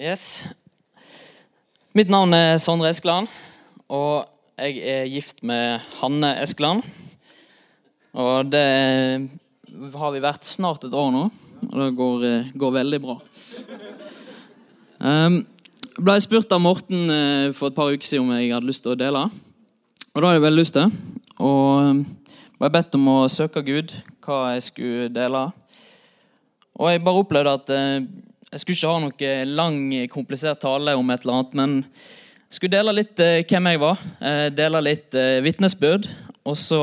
Yes. Mitt navn Sondre Eskland, og jeg gift med Hanne Eskland. Og det har vi vært snart et år nå, og det går veldig bra. Jeg ble spurt av Morten for et par uker siden om jeg hadde lyst til å dele. Og da hadde jeg veldig lyst til. Og jeg ble bedt om å søke Gud hva jeg skulle dele. Og jeg bare opplevde at jeg skulle ikke ha noen lang, komplisert tale om et eller annet, men jeg skulle dele litt hvem jeg var, dele litt vittnesbyrd, og så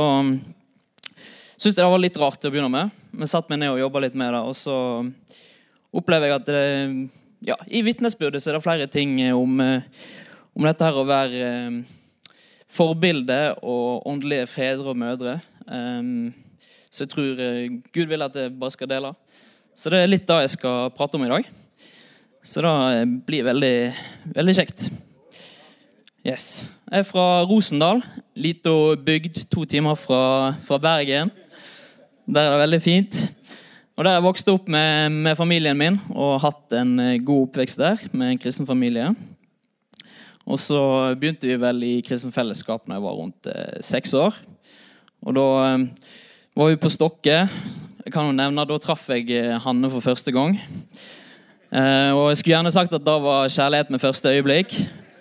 synes jeg det var litt rart til å begynne med, men satt meg ned og jobbet litt med det, og så opplever jeg at det, ja, I vittnesbyrdet så det flere ting om dette her å være forbilde og åndelige fedre og mødre, så jeg tror Gud vil at jeg bare skal dele. Så det litt det jeg skal prate om I dag. Så det blir veldig, veldig kjekt. Yes. Jeg fra Rosendal, lite og bygd, 2 timer fra Bergen. Der det veldig fint. Og der jeg vokste opp med familien min, og hatt en god oppvekst der, med en kristen familie. Og så begynte vi vel i kristen fellesskap når jeg var rundt 6 år. Og da var vi på Stokke. Jeg kan jo nevne, da traff jeg Hanne for første gang. Og jeg skulle gjerne sagt at da var kjærlighet med første øyeblikk.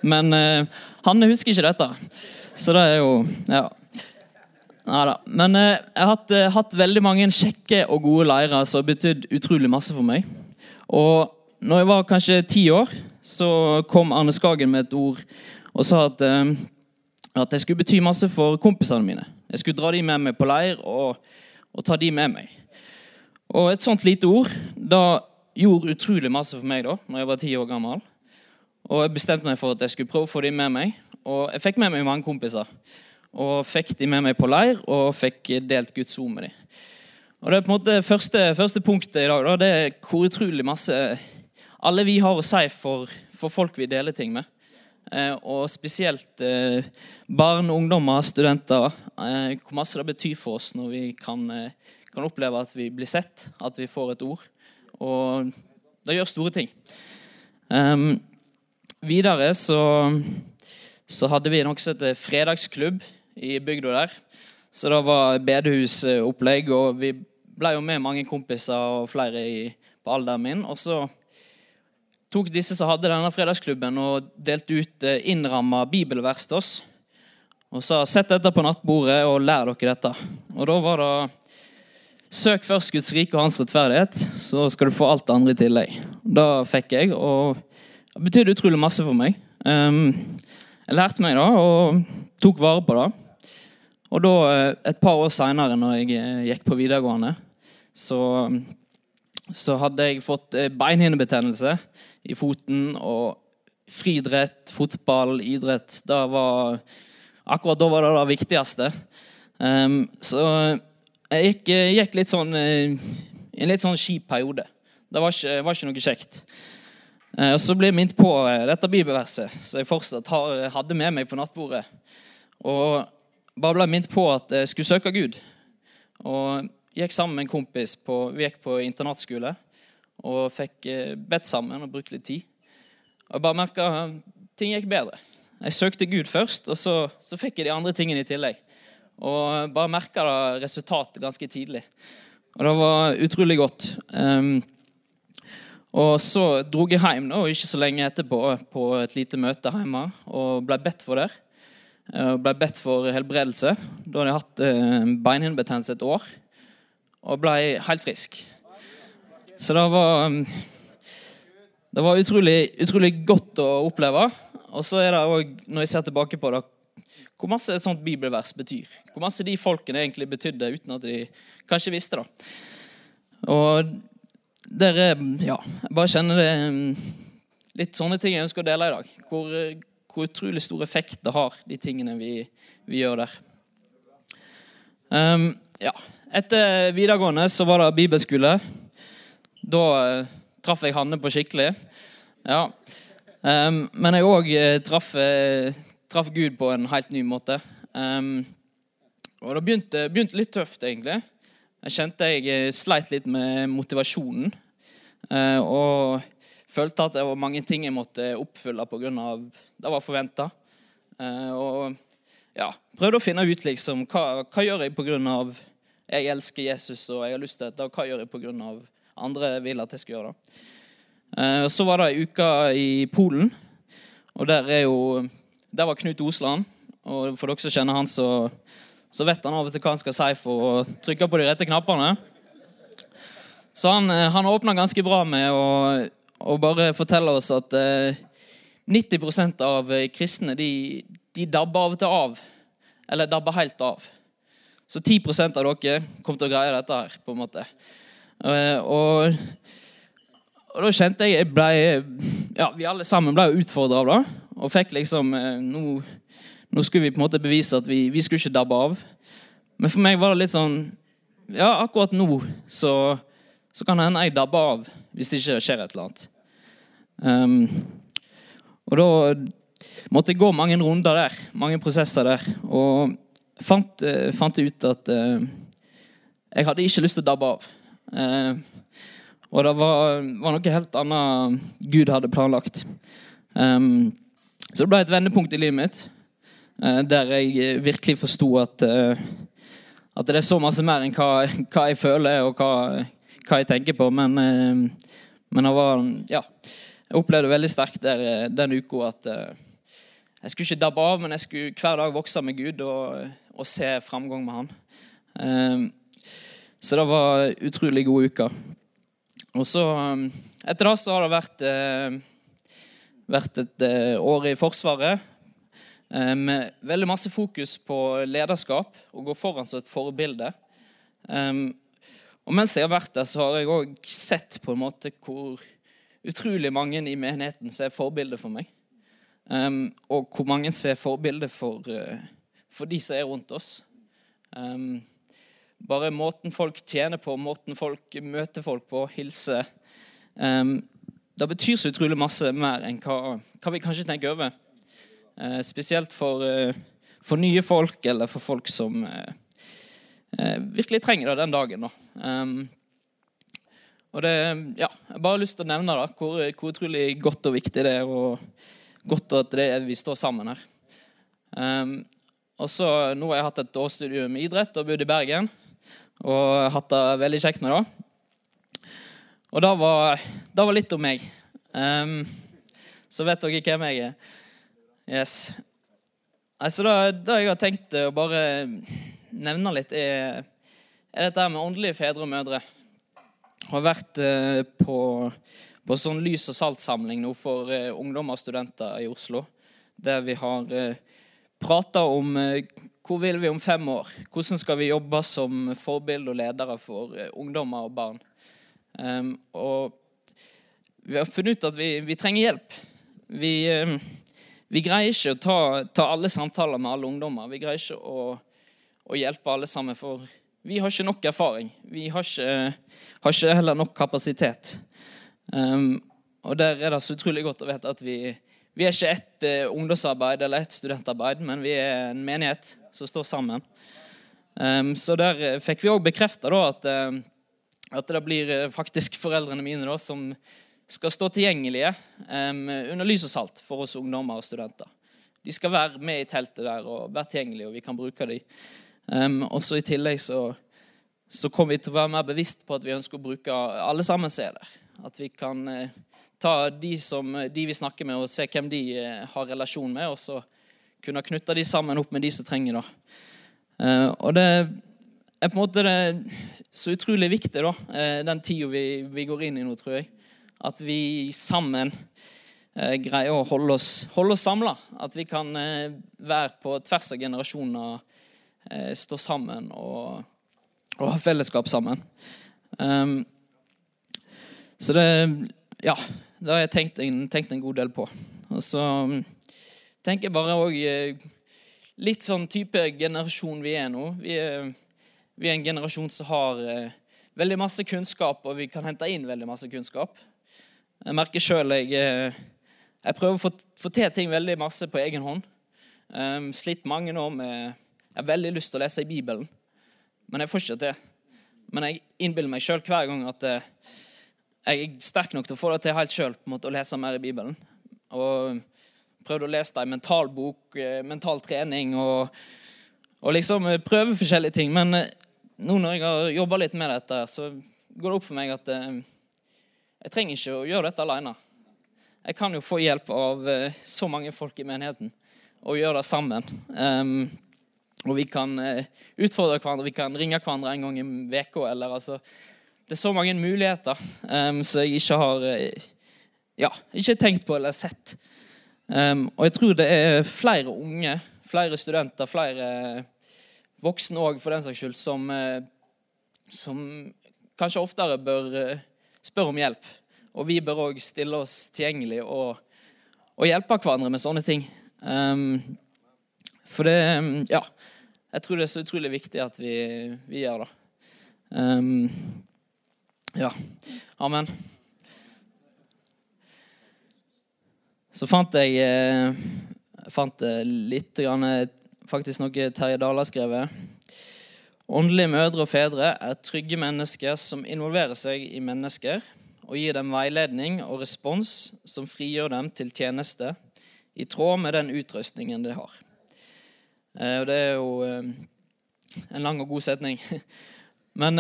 Men Hanne husker ikke dette. Så det jo... Ja. Neida. Men jeg har hatt veldig mange kjekke og gode leirer som har betydd utrolig masse for meg. Og når jeg var kanskje 10 år, så kom Anders Skagen med et ord og sa at jeg skulle bety masse for kompisene mine. Jeg skulle dra dem med meg på leir og ta de med meg. Og et sånt lite ord, da gjorde utrolig masse for meg da, når jeg var 10 år gammel. Og jeg bestemte meg for at jeg skulle prøve å få de med meg. Og jeg fikk med meg mange kompiser. Og fikk de med meg på leir, og fikk delt Guds ord med de. Og det på en måte første punktet I dag, da, det hvor utrolig masse alle vi har å si for folk vi deler ting med. Og spesielt barn, ungdommer, studenter, hvor masse det betyr for oss når vi kan oppleve at vi blir sett, at vi får et ord, og det gjør store ting. Videre så hadde vi nok sett fredagsklubb I bygda der, så det var bedehusopplegg, og vi ble jo med mange kompiser og flere på alderen min, og så tok disse som hadde denne fredagsklubben og delte ut innrammet bibelvers til oss og sa «Sett dette på nattbordet og lær dere dette». Og da var det «Søk først Guds rike og hans rettferdighet, så skal du få alt det andre I tillegg». Da fikk jeg, og det betydde utrolig masse for meg. Jeg lærte meg da og tok vare på det. Og da et par år senere når jeg gikk på videregående, så hadde jeg fått beinhinnebetennelse I foten, og friidrett, fotball, idrett, akkurat da var det det viktigste. Så jeg gikk litt sånn, en litt sånn kjip periode. Det var ikke noe kjekt. Og så ble jeg minnet på dette bibelverset, så jeg fortsatt hadde med meg på nattbordet. Og bare ble minnet på at jeg skulle søke Gud. Og gikk sammen med en kompis, vi gikk på internatskole, og fikk bedt sammen og brukt litt tid. Og jeg bare merket at ting gikk bedre. Jeg søkte Gud først, og så fikk jeg de andre tingene I tillegg. Og bare merket da resultatet ganske tidlig. Og det var utrolig godt. Og så drog jeg hjem da, og ikke så lenge etterpå, på et lite møte hjemme, og ble bedt for det. Jeg ble bedt for helbredelse. Da hadde jeg hatt beinhinnebetennelse et år, og ble helt frisk. Så det var utrolig godt å oppleve. Og så det også, når jeg ser tilbake på det, hvor masse et sånt bibelvers betyr. Hvor masse de folkene egentlig betydde, uten at de kanskje visste det. Og ja, jeg bare kjenner det litt sånne ting jeg ønsker å dele I dag. Hvor utrolig stor effekt det har, de tingene vi gjør der. Ja, etter videregående så var det bibelskole. Da traff jeg Hanne på skikkelig. Ja. Men jeg også traff Gud på en helt ny måte. Og det begynte litt tøft egentlig. Jeg kjente jeg sleit litt med motivasjonen. Og følte at det var mange ting jeg måtte oppfylle på grunn av det var forventet. Og ja, prøvde å finne ut liksom, hva gjør jeg på grunn av jeg elsker Jesus og jeg har lyst til dette, og hva gjør jeg på grunn av andre vil at jeg skal gjøre det. Så var det en uke i Polen, og der var Knut Osland, og for dere som kjenner han så vet han av og til hva han skal si for å trykke på de rette knappene. Så han åpnet ganske bra med å bare fortelle oss at 90% av kristne, de dabber av og til av, eller dabber helt av. Så 10% av dere kom til å greie dette her, på en måte. Og da kjente jeg vi alle sammen ble utfordret av det, og fikk liksom, nå skulle vi på en måte bevise at vi skulle ikke dabbe av. Men for meg var det litt sånn, ja, akkurat nå, så kan hende jeg dabbe av, hvis det ikke skjer et eller annet. Og da måtte jeg gå mange runder der, mange prosesser der, og fant ut at jeg hadde ikke lyst til å dabbe av. Og det var noe helt annet Gud hadde planlagt. Så det ble et vendepunkt i livet mitt, der jeg virkelig forstod at det så masse mer enn hva jeg føler og hva jeg tenker på, men det var, ja, jeg opplevde veldig sterkt der, den uka at jeg skulle ikke dabbe av, men jeg skulle hver dag vokse med Gud og se framgang med han. Så det var utrolig god uka. Og så, etter det så har det vært et år i forsvaret, med veldig masse fokus på lederskap, og gå foran som et forbilde. Og mens jeg har vært der, så har jeg også sett på en måte hvor utrolig mange i menigheten ser forbilder for meg, og hvor mange ser forbilder for de som er rundt oss. Bare måten folk tjener på, måten folk møter folk på, hilser. Det betyr så utrolig masse mer enn hva vi kanskje tenker over. Spesielt for nye folk, eller for folk som virkelig trenger det den dagen. Og det, ja, jeg bare har lyst til å nevne da, hvor utrolig godt og viktig det er, og godt at det er vi står sammen her. Og så, nå har jeg hatt et årsstudium med idrett og bodd i Bergen, og hatt det veldig kjekt med det. Og det var litt om meg. Så vet dere hvem jeg er. Yes. Altså da jeg har tenkt å bare nevne litt er dette her med åndelige fedre og mødre. Jeg har vært på sånn lys- og saltsamling nå for ungdommer og studenter i Oslo, der vi har pratet om hvor vil vi om 5 år, hvordan skal vi jobbe som forbilder og ledere for ungdommer og barn. Og vi har funnet ut at vi trenger hjelp. Vi greier ikke å ta alle samtaler med alle ungdommer. Vi greier ikke å hjelpe alle sammen, for vi har ikke nok erfaring. Vi har ikke heller nok kapasitet. Og der er det så utrolig godt å vite at vi er ikke et ungdomsarbeid eller et studentarbeid, men vi er en menighet som står sammen. Så der fikk vi også bekreftet da, at det blir faktisk foreldrene mine da, som skal stå tilgjengelige under lys og salt for oss ungdommer og studenter. De skal være med i teltet der og være tilgjengelige, og vi kan bruke dem. Og så i tillegg så kommer vi til å være mer bevisst på at vi ønsker å bruke alle sammen som er der. At vi kan ta de vi snakker med og se hvem de har relasjon med, og så kunne knytte de sammen opp med de som trenger det. Og det er på en måte så utrolig viktig da, den tiden vi går inn i nå, tror jeg. At vi sammen greier å holde oss samlet. At vi kan være på tvers av generasjoner, stå sammen og ha fellesskap sammen. Så det, ja, det har jeg tenkt en god del på. Og så tenker jeg bare også litt sånn type generasjon vi er nå. Vi er en generasjon som har veldig masse kunnskap, og vi kan hente inn veldig masse kunnskap. Jeg merker selv, jeg prøver å få til ting veldig masse på egen hånd. Slitt mange nå med, jeg har veldig lyst til å lese i Bibelen, men jeg får ikke til. Men jeg innbiller meg selv hver gang at jeg sterk nok til å få det til helt selv på en måte å lese mer I Bibelen og prøvde å lese det I mental bok mental trening og liksom prøve forskjellige ting men nå når jeg har jobbet litt med dette så går det opp for meg at jeg trenger ikke å gjøre dette alene jeg kan jo få hjelp av så mange folk I menigheten og gjøre det sammen og vi kan utfordre hverandre vi kan ringe hverandre en gang I veka eller altså Det så mange muligheter som jeg ikke har ja, ikke tenkt på eller sett. Og jeg tror det flere unge, flere studenter, flere voksne også for den saks skyld, som kanskje oftere bør spørre om hjelp. Og vi bør også stille oss tilgjengelig og hjelpe hverandre med sånne ting. For det, ja, jeg tror det så utrolig viktig at vi gjør det. Ja, amen. Så fant litt grann faktisk noe Terjedal har skrevet. Åndelige mødre og fedre trygge mennesker som involverer seg I mennesker og gir dem veiledning og respons som frigjør dem til tjeneste I tråd med den utrustningen de har. Og det jo en lang og god setning. Men...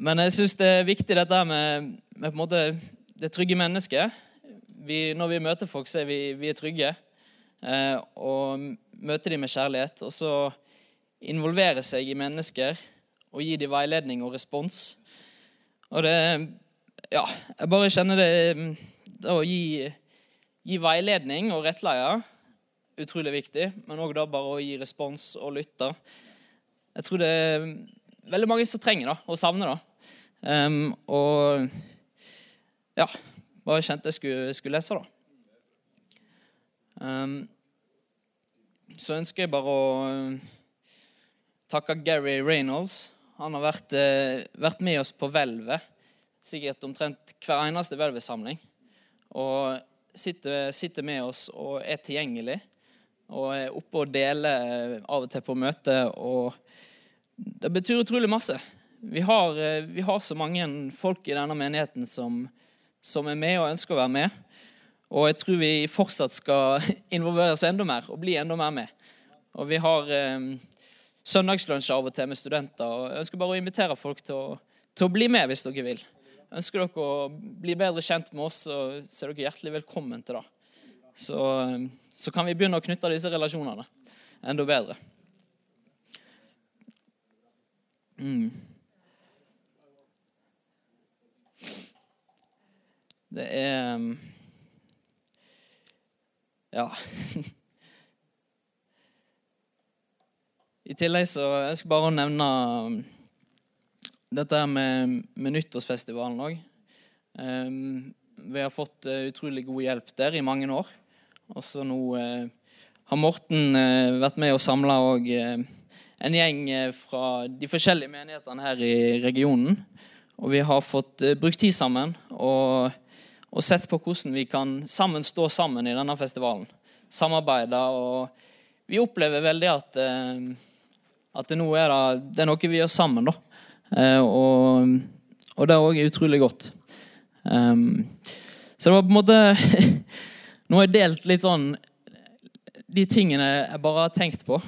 Men jeg synes det viktig dette med på en måte det trygge mennesket. Når vi møter folk så vi trygge og møter de med kjærlighet og så involverer seg I mennesker og gir de veiledning og respons. Og det, ja, jeg bare kjenner det å gi veiledning og rettleier utrolig viktig, men også da bare å gi respons og lytte. Jeg tror det veldig mange som trenger det, og savner det. Og ja, bare kjente jeg skulle lese da. Så ønsker jeg bare å takke Gary Reynolds. Han har vært med oss på Velve, sikkert omtrent hver eneste Velve-samling, og sitter med oss og tilgjengelig, og oppe og deler av og til på møte, og det betyr utrolig masse. Vi har så mange folk I denne menigheten som med og ønsker å være med. Og jeg tror vi fortsatt skal involvere oss enda mer og bli enda mer med. Og vi har søndagslunsj av og til med studenter. Og jeg ønsker bare å invitere folk til å bli med hvis dere vil. Ønsker dere å bli bedre kjent med oss, så ser dere hjertelig velkommen til det. Så kan vi begynne å knytte disse relasjonene enda bedre. Det ja I tillegg så jeg skal bare nevne dette med nyttårsfestivalen også vi har fått utrolig god hjelp der I mange år og så nå har Morten vært med og samlet og en gjeng fra de forskjellige menighetene her I regionen, og vi har fått brukt tid sammen og sett på hvordan vi kan sammen stå sammen I denne festivalen, samarbeide, og vi opplever veldig at det nå det noe vi gjør sammen da, og det også utrolig godt. Så det var på en måte, nå har jeg delt litt sånn, de tingene jeg bare har tenkt på,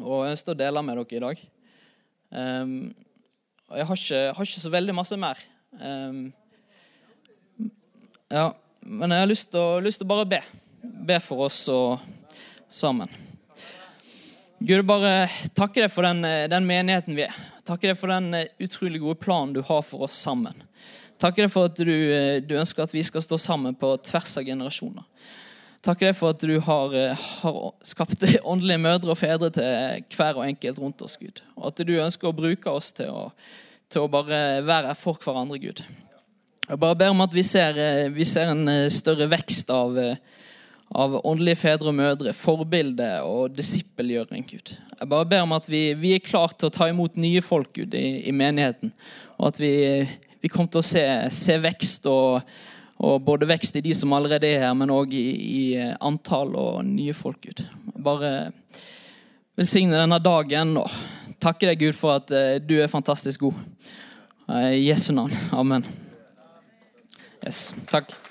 og jeg ønsker å dele med dere I dag. Og jeg har ikke så veldig masse mer. Ja, men jeg har lyst til å bare be. Be for oss og sammen. Gud, bare takke deg for den menigheten vi Takke deg for den utrolig gode planen du har for oss sammen. Takke deg for at du ønsker at vi skal stå sammen på tvers av generasjoner. Takker deg for at du har skapt åndelige mødre og fedre til hver og enkelt rundt oss, Gud. Og at du ønsker å bruke oss til å bare være for hverandre, Gud. Jeg bare ber om at vi ser en større vekst av åndelige fedre og mødre, forbilde og disippelgjøring, Gud. Jeg bare ber om at vi klare til å ta imot nye folk, Gud, i menigheten. Og at vi kommer til å se vekst og både vekst I de som allerede her, men også i antall og nye folk, Gud. Bare velsigne denne dagen, og takke deg, Gud, for at du fantastisk god. I Jesu namn. Amen. Yes, tack.